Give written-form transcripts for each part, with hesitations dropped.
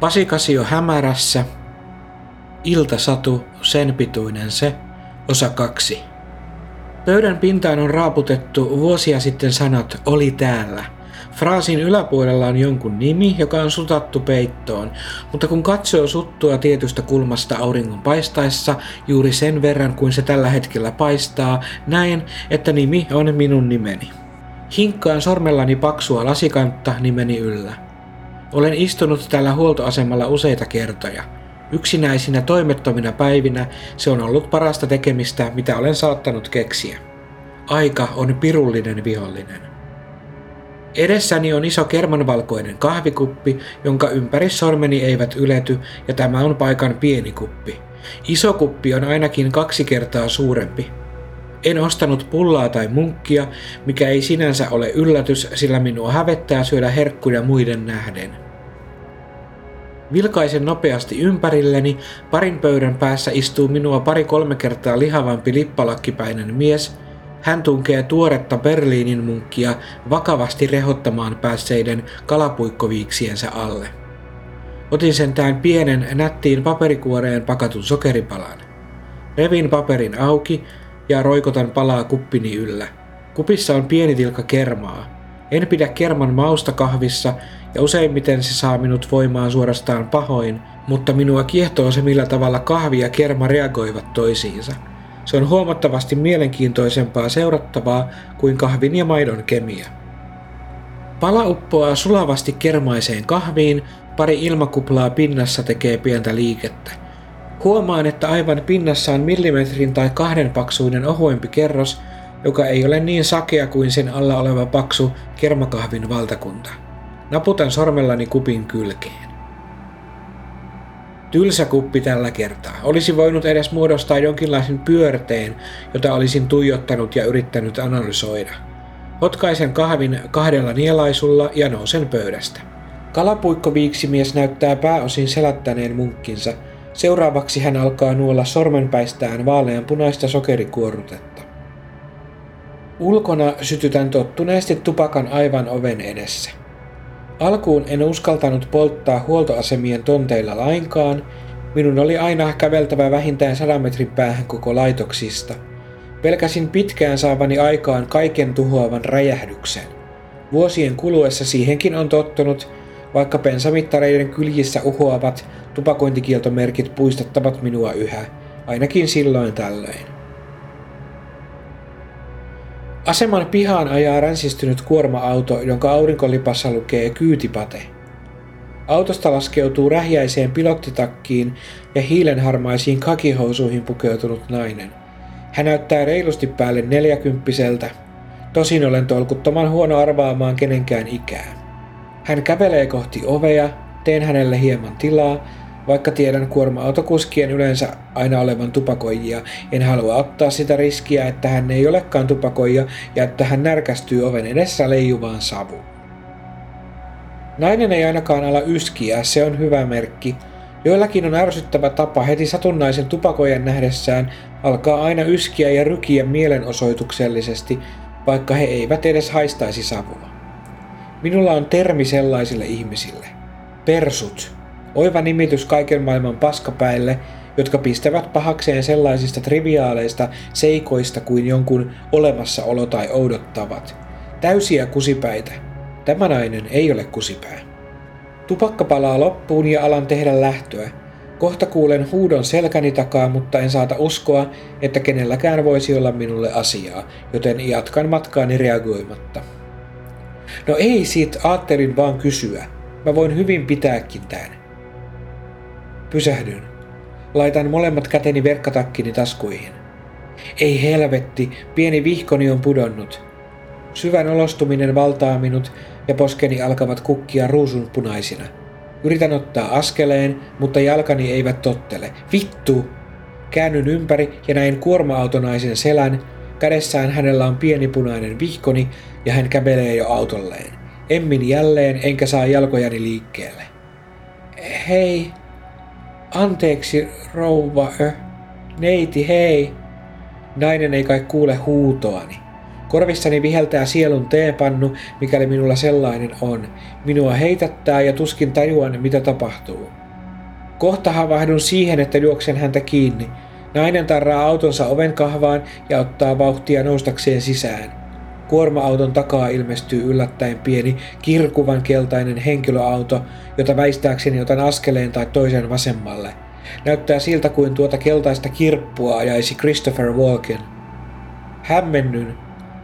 Pasikasi on hämärässä. Iltasatu, sen pituinen se, osa 2. Pöydän pintaan on raaputettu vuosia sitten sanat "oli täällä". Fraasin yläpuolella on jonkun nimi, joka on sutattu peittoon, mutta kun katsoo suttua tietystä kulmasta auringon paistaessa juuri sen verran kuin se tällä hetkellä paistaa, näen, että nimi on minun nimeni. Hinkkaan sormellani paksua lasikantta nimeni yllä. Olen istunut tällä huoltoasemalla useita kertoja. Yksinäisinä toimettomina päivinä se on ollut parasta tekemistä, mitä olen saattanut keksiä. Aika on pirullinen vihollinen. Edessäni on iso kermanvalkoinen kahvikuppi, jonka ympäri sormeni eivät ylety, ja tämä on paikan pieni kuppi. Iso kuppi on ainakin 2 kertaa suurempi. En ostanut pullaa tai munkkia, mikä ei sinänsä ole yllätys, sillä minua hävettää syödä herkkuja muiden nähden. Vilkaisen nopeasti ympärilleni, parin pöydän päässä istuu minua 2-3 kertaa lihavampi lippalakkipäinen mies. Hän tunkee tuoretta Berliinin munkkia vakavasti rehottamaan päässeiden kalapuikkoviiksiensä alle. Otin sentään pienen nättiin paperikuoreen pakatun sokeripalan. Revin paperin auki ja roikotan palaa kuppini yllä. Kupissa on pieni tilkka kermaa. En pidä kerman mausta kahvissa ja useimmiten se saa minut voimaan suorastaan pahoin, mutta minua kiehtoo se, millä tavalla kahvi ja kerma reagoivat toisiinsa. Se on huomattavasti mielenkiintoisempaa seurattavaa kuin kahvin ja maidon kemia. Pala uppoaa sulavasti kermaiseen kahviin, 2 ilmakuplaa pinnassa tekee pientä liikettä. Huomaan, että aivan pinnassa on 1 tai 2 mm paksuinen ohuempi kerros, joka ei ole niin sakea kuin sen alla oleva paksu kermakahvin valtakunta. Naputan sormellani kupin kylkeen. Tylsä kuppi tällä kertaa. Olisi voinut edes muodostaa jonkinlaisen pyörteen, jota olisin tuijottanut ja yrittänyt analysoida. Hotkaisen kahvin 2 nielaisulla ja nousen pöydästä. Kalapuikkoviiksimies näyttää pääosin selättäneen munkkinsa. Seuraavaksi hän alkaa nuolla sormenpäistään vaaleanpunaista sokerikuorrutetta. Ulkona sytytän tottuneesti tupakan aivan oven edessä. Alkuun en uskaltanut polttaa huoltoasemien tonteilla lainkaan. Minun oli aina käveltävä vähintään 100 metrin päähän koko laitoksista. Pelkäsin pitkään saavani aikaan kaiken tuhoavan räjähdyksen. Vuosien kuluessa siihenkin on tottunut, vaikka pensamittareiden kyljissä uhoavat tupakointikieltomerkit puistattavat minua yhä, ainakin silloin tällöin. Aseman pihaan ajaa ränsistynyt kuorma-auto, jonka aurinkolipassa lukee "kyytipate". Autosta laskeutuu rähjäiseen pilottitakkiin ja hiilenharmaisiin kakihousuihin pukeutunut nainen. Hän näyttää reilusti päälle 40-vuotiaalta. Tosin olen tolkuttoman huono arvaamaan kenenkään ikää. Hän kävelee kohti ovea, teen hänelle hieman tilaa, vaikka tiedän kuorma-autokuskien yleensä aina olevan tupakoijia, en halua ottaa sitä riskiä, että hän ei olekaan tupakoija ja että hän närkästyy oven edessä leijuvaan savuun. Nainen ei ainakaan ala yskiä, se on hyvä merkki. Joillakin on ärsyttävä tapa heti satunnaisen tupakoijan nähdessään alkaa aina yskiä ja rykiä mielenosoituksellisesti, vaikka he eivät edes haistaisi savua. Minulla on termi sellaisille ihmisille. Persut. Oiva nimitys kaiken maailman paskapäille, jotka pistävät pahakseen sellaisista triviaaleista seikoista kuin jonkun olemassaolo tai odottavat. Täysiä kusipäitä. Tämä nainen ei ole kusipää. Tupakka palaa loppuun ja alan tehdä lähtöä. Kohta kuulen huudon selkäni takaa, mutta en saata uskoa, että kenelläkään voisi olla minulle asiaa, joten jatkan matkaani reagoimatta. No ei siitä, aattelin vaan kysyä. Mä voin hyvin pitääkin tän. Pysähdyn. Laitan molemmat käteni verkkatakkini taskuihin. Ei helvetti, pieni vihkoni on pudonnut. Syvän olostuminen valtaa minut ja poskeni alkavat kukkia ruusunpunaisina. Yritän ottaa askeleen, mutta jalkani eivät tottele. Vittu! Käännyn ympäri ja näin kuorma-autonaisen selän. Kädessään hänellä on pieni punainen vihkoni ja hän kävelee jo autolleen. Emmin jälleen enkä saa jalkojani liikkeelle. Hei... Anteeksi, rouva, neiti, hei. Nainen ei kai kuule huutoani. Korvissani viheltää sielun teepannu, mikäli minulla sellainen on. Minua heitättää ja tuskin tajuan, mitä tapahtuu. Kohta havahdun siihen, että juoksen häntä kiinni. Nainen tarraa autonsa oven kahvaan ja ottaa vauhtia noustakseen sisään. Kuorma-auton takaa ilmestyy yllättäen pieni, kirkuvan keltainen henkilöauto, jota väistääkseni otan askeleen tai toisen vasemmalle. Näyttää siltä kuin tuota keltaista kirppua ajaisi Christopher Walken. Hämmennyn,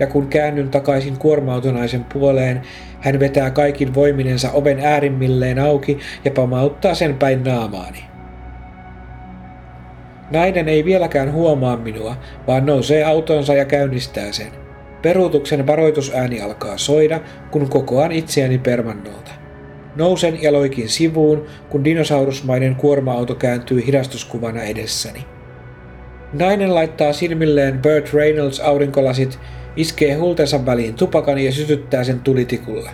ja kun käännyn takaisin kuorma-autonaisen puoleen, hän vetää kaikin voiminensa oven äärimmilleen auki ja pamauttaa sen päin naamaani. Nainen ei vieläkään huomaa minua, vaan nousee autonsa ja käynnistää sen. Peruutuksen varoitusääni alkaa soida, kun kokoan itseäni permannolta. Nousen ja loikin sivuun, kun dinosaurusmainen kuorma-auto kääntyy hidastuskuvana edessäni. Nainen laittaa silmilleen Burt Reynolds aurinkolasit, iskee huultensa väliin tupakan ja sytyttää sen tulitikulla.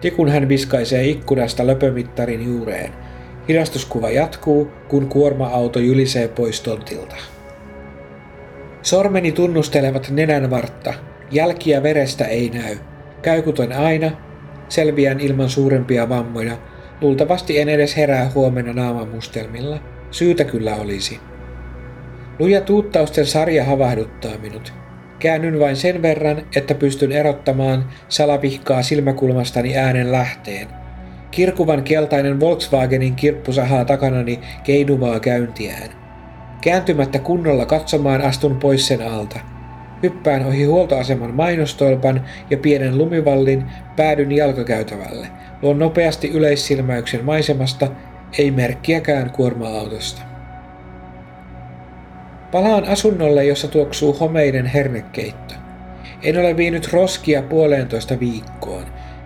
Tikun hän viskaisee ikkunasta löpömittarin juureen. Hidastuskuva jatkuu, kun kuorma-auto jylisee pois tontilta. Sormeni tunnustelevat nenän vartta. Jälkiä verestä ei näy. Käy kuten aina. Selviän ilman suurempia vammoja. Luultavasti en edes herää huomenna naamamustelmilla. Syytä kyllä olisi. Luja tuuttausten sarja havahduttaa minut. Käännyn vain sen verran, että pystyn erottamaan salavihkaa silmäkulmastani äänen lähteen. Kirkuvan keltainen Volkswagenin kirppu sahaa takanani keinuvaa käyntiään. Kääntymättä kunnolla katsomaan astun pois sen alta. Hyppään ohi huoltoaseman mainostolpan ja pienen lumivallin, päädyn jalkakäytävälle. Luon nopeasti yleissilmäyksen maisemasta, ei merkkiäkään kuorma-autosta. Palaan asunnolle, jossa tuoksuu homeinen hernekeitto. En ole vienyt roskia 1,5 viikkoon.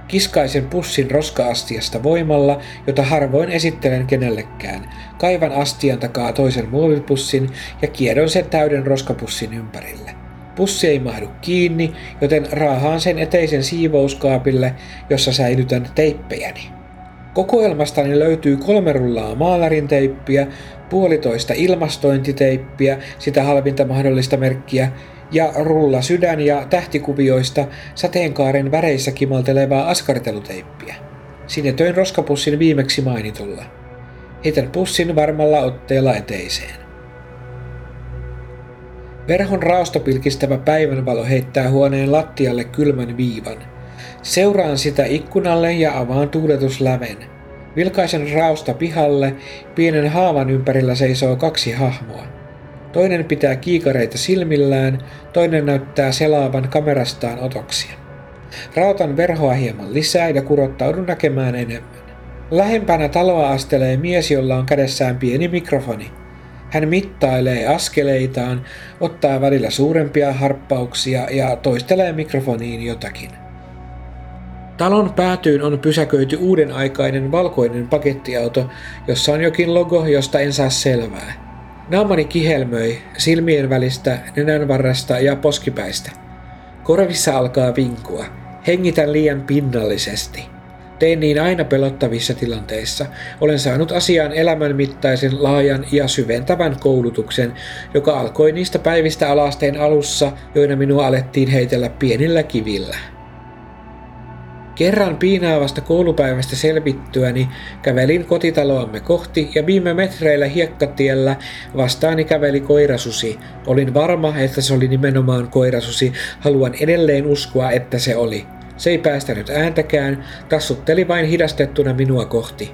Kiskaisen pussin roska-astiasta voimalla, jota harvoin esittelen kenellekään. Kaivan astian takaa toisen muovipussin ja kiedon sen täyden roskapussin ympärille. Pussi ei mahdu kiinni, joten raahaan sen eteisen siivouskaapille, jossa säilytän teippejäni. Kokoelmastani löytyy 3 rullaa maalarinteippiä, 1,5 ilmastointiteippiä, sitä halvinta mahdollista merkkiä, ja rulla sydän- ja tähtikuvioista sateenkaaren väreissä kimaltelevaa askarteluteippiä. Sinetöin roskapussin viimeksi mainitulla. Heitän pussin varmalla otteella eteiseen. Verhon raosta pilkistävä päivänvalo heittää huoneen lattialle kylmän viivan. Seuraan sitä ikkunalle ja avaan tuuletusläven. Vilkaisen raosta pihalle, pienen haavan ympärillä seisoo 2 hahmoa. Toinen pitää kiikareita silmillään, toinen näyttää selaavan kamerastaan otoksia. Raotan verhoa hieman lisää ja kurottaudun näkemään enemmän. Lähempänä taloa astelee mies, jolla on kädessään pieni mikrofoni. Hän mittailee askeleitaan, ottaa välillä suurempia harppauksia ja toistelee mikrofoniin jotakin. Talon päätyyn on pysäköity uudenaikainen valkoinen pakettiauto, jossa on jokin logo, josta en saa selvää. Naamani kihelmöi silmien välistä, nenänvarresta ja poskipäistä. Korvissa alkaa vinkua. Hengitän liian pinnallisesti. Tein niin aina pelottavissa tilanteissa. Olen saanut asiaan elämänmittaisen, laajan ja syventävän koulutuksen, joka alkoi niistä päivistä alaasteen alussa, joina minua alettiin heitellä pienillä kivillä. Kerran piinaavasta koulupäivästä selvittyäni kävelin kotitaloamme kohti ja viime metreillä hiekkatiellä vastaani käveli koirasusi. Olin varma, että se oli nimenomaan koirasusi. Haluan edelleen uskoa, että se oli. Se ei päästänyt ääntäkään, tassutteli vain hidastettuna minua kohti.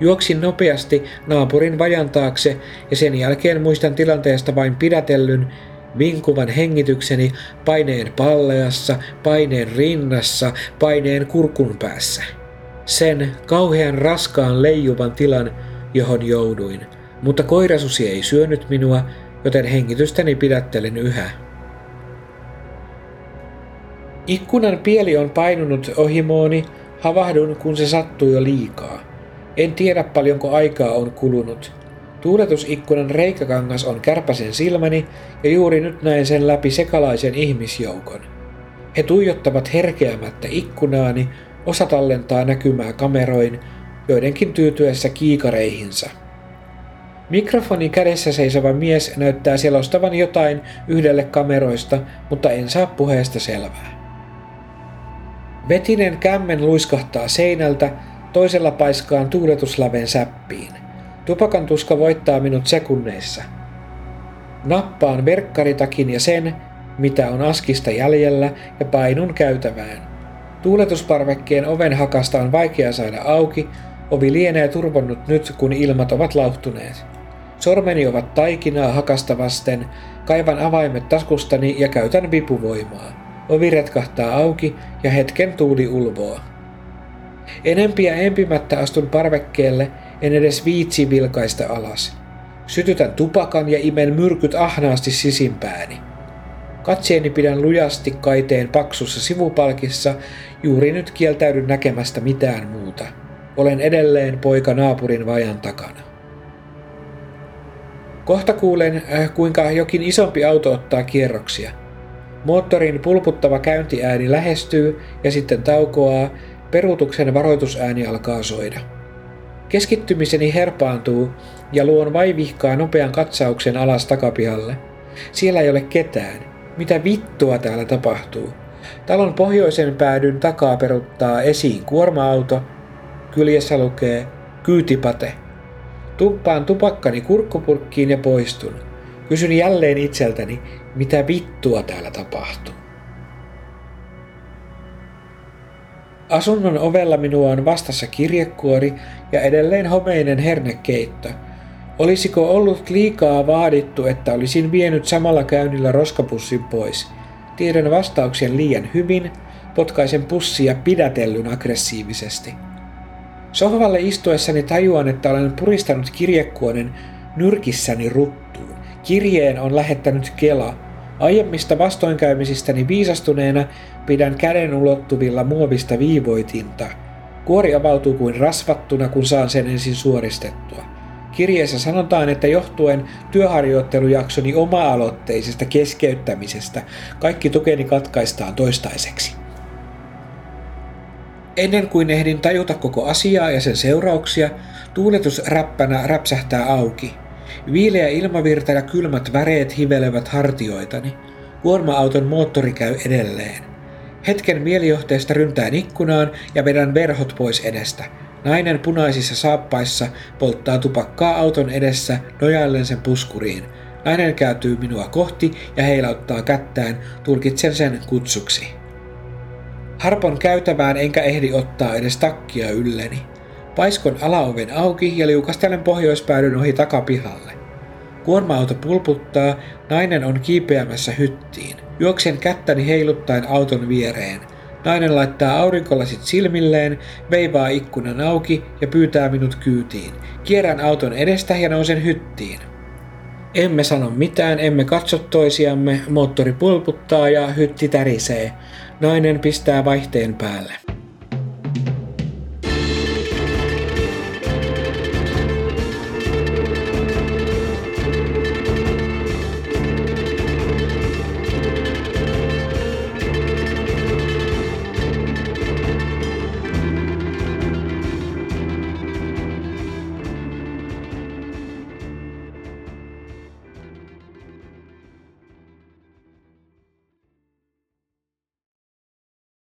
Juoksin nopeasti naapurin vajan taakse ja sen jälkeen muistan tilanteesta vain pidätellyn, vinkuvan hengitykseni paineen palleassa, paineen rinnassa, paineen kurkun päässä. Sen kauhean raskaan leijuvan tilan, johon jouduin, mutta koirasusi ei syönyt minua, joten hengitystäni pidättelen yhä. Ikkunan pieli on painunut ohimooni, havahdun kun se sattuu jo liikaa. En tiedä paljonko aikaa on kulunut. Tuuletusikkunan reikäkangas on kärpäsen silmäni ja juuri nyt näen sen läpi sekalaisen ihmisjoukon. He tuijottavat herkeämättä ikkunaani, osa tallentaa näkymää kameroin, joidenkin tyytyessä kiikareihinsa. Mikrofonin kädessä seisova mies näyttää selostavan jotain yhdelle kameroista, mutta en saa puheesta selvää. Vetinen kämmen luiskahtaa seinältä, toisella paiskaan tuuletuslaven säppiin. Tupakan tuska voittaa minut sekunneissa. Nappaan verkkaritakin ja sen, mitä on askista jäljellä, ja painun käytävään. Tuuletusparvekkeen oven hakasta on vaikea saada auki, ovi lienee turvonnut nyt, kun ilmat ovat lauhtuneet. Sormeni ovat taikinaa hakasta vasten, kaivan avaimet taskustani ja käytän vipuvoimaa. Ovi retkahtaa auki ja hetken tuuli ulvoa. Enempiä empimättä astun parvekkeelle, en edes viitsi vilkaista alas. Sytytän tupakan ja imen myrkyt ahnaasti sisimpääni. Katseeni pidän lujasti kaiteen paksussa sivupalkissa, juuri nyt kieltäydyn näkemästä mitään muuta. Olen edelleen poika naapurin vajan takana. Kohta kuulen, kuinka jokin isompi auto ottaa kierroksia. Moottorin pulputtava käyntiääni lähestyy ja sitten taukoaa, peruutuksen varoitusääni alkaa soida. Keskittymiseni herpaantuu ja luon vaivihkaa nopean katsauksen alas takapihalle. Siellä ei ole ketään. Mitä vittua täällä tapahtuu? Talon pohjoisen päädyn takaa peruuttaa esiin kuorma-auto. Kyljessä lukee Kyytipate. Tumpaan tupakkani kurkkupurkkiin ja poistun. Kysyn jälleen itseltäni, mitä vittua täällä tapahtuu. Asunnon ovella minua on vastassa kirjekuori ja edelleen homeinen hernekeitto. Olisiko ollut liikaa vaadittu, että olisin vienyt samalla käynnillä roskapussin pois? Tiedän vastauksien liian hyvin, potkaisen pussia pidätellyn aggressiivisesti. Sohvalle istuessani tajuan, että olen puristanut kirjekuonen nyrkissäni ruttuun. Kirjeen on lähettänyt Kela. Aiemmista vastoinkäymisistäni viisastuneena pidän käden ulottuvilla muovista viivoitinta. Kuori avautuu kuin rasvattuna, kun saan sen ensin suoristettua. Kirjeessä sanotaan, että johtuen työharjoittelujaksoni oma-aloitteisesta keskeyttämisestä kaikki tukeni katkaistaan toistaiseksi. Ennen kuin ehdin tajuta koko asiaa ja sen seurauksia, tuuletusräppänä räpsähtää auki. Viileä ilmavirta ja kylmät väreet hivelevät hartioitani. Kuorma-auton moottori käy edelleen. Hetken mielijohteesta ryntään ikkunaan ja vedän verhot pois edestä. Nainen punaisissa saappaissa polttaa tupakkaa auton edessä nojaillen sen puskuriin. Nainen kääntyy minua kohti ja heilauttaa kättään, tulkitsen sen kutsuksi. Harpon käytävään enkä ehdi ottaa edes takkia ylleni. Paiskon alaoven auki ja liukastelen pohjoispäädyn ohi takapihalle. Kuorma-auto pulputtaa, nainen on kiipeämässä hyttiin. Juoksen kättäni heiluttaen auton viereen. Nainen laittaa aurinkolasit silmilleen, veivaa ikkunan auki ja pyytää minut kyytiin. Kierrän auton edestä ja nousen hyttiin. Emme sano mitään, emme katso toisiamme, moottori pulputtaa ja hytti tärisee. Nainen pistää vaihteen päälle.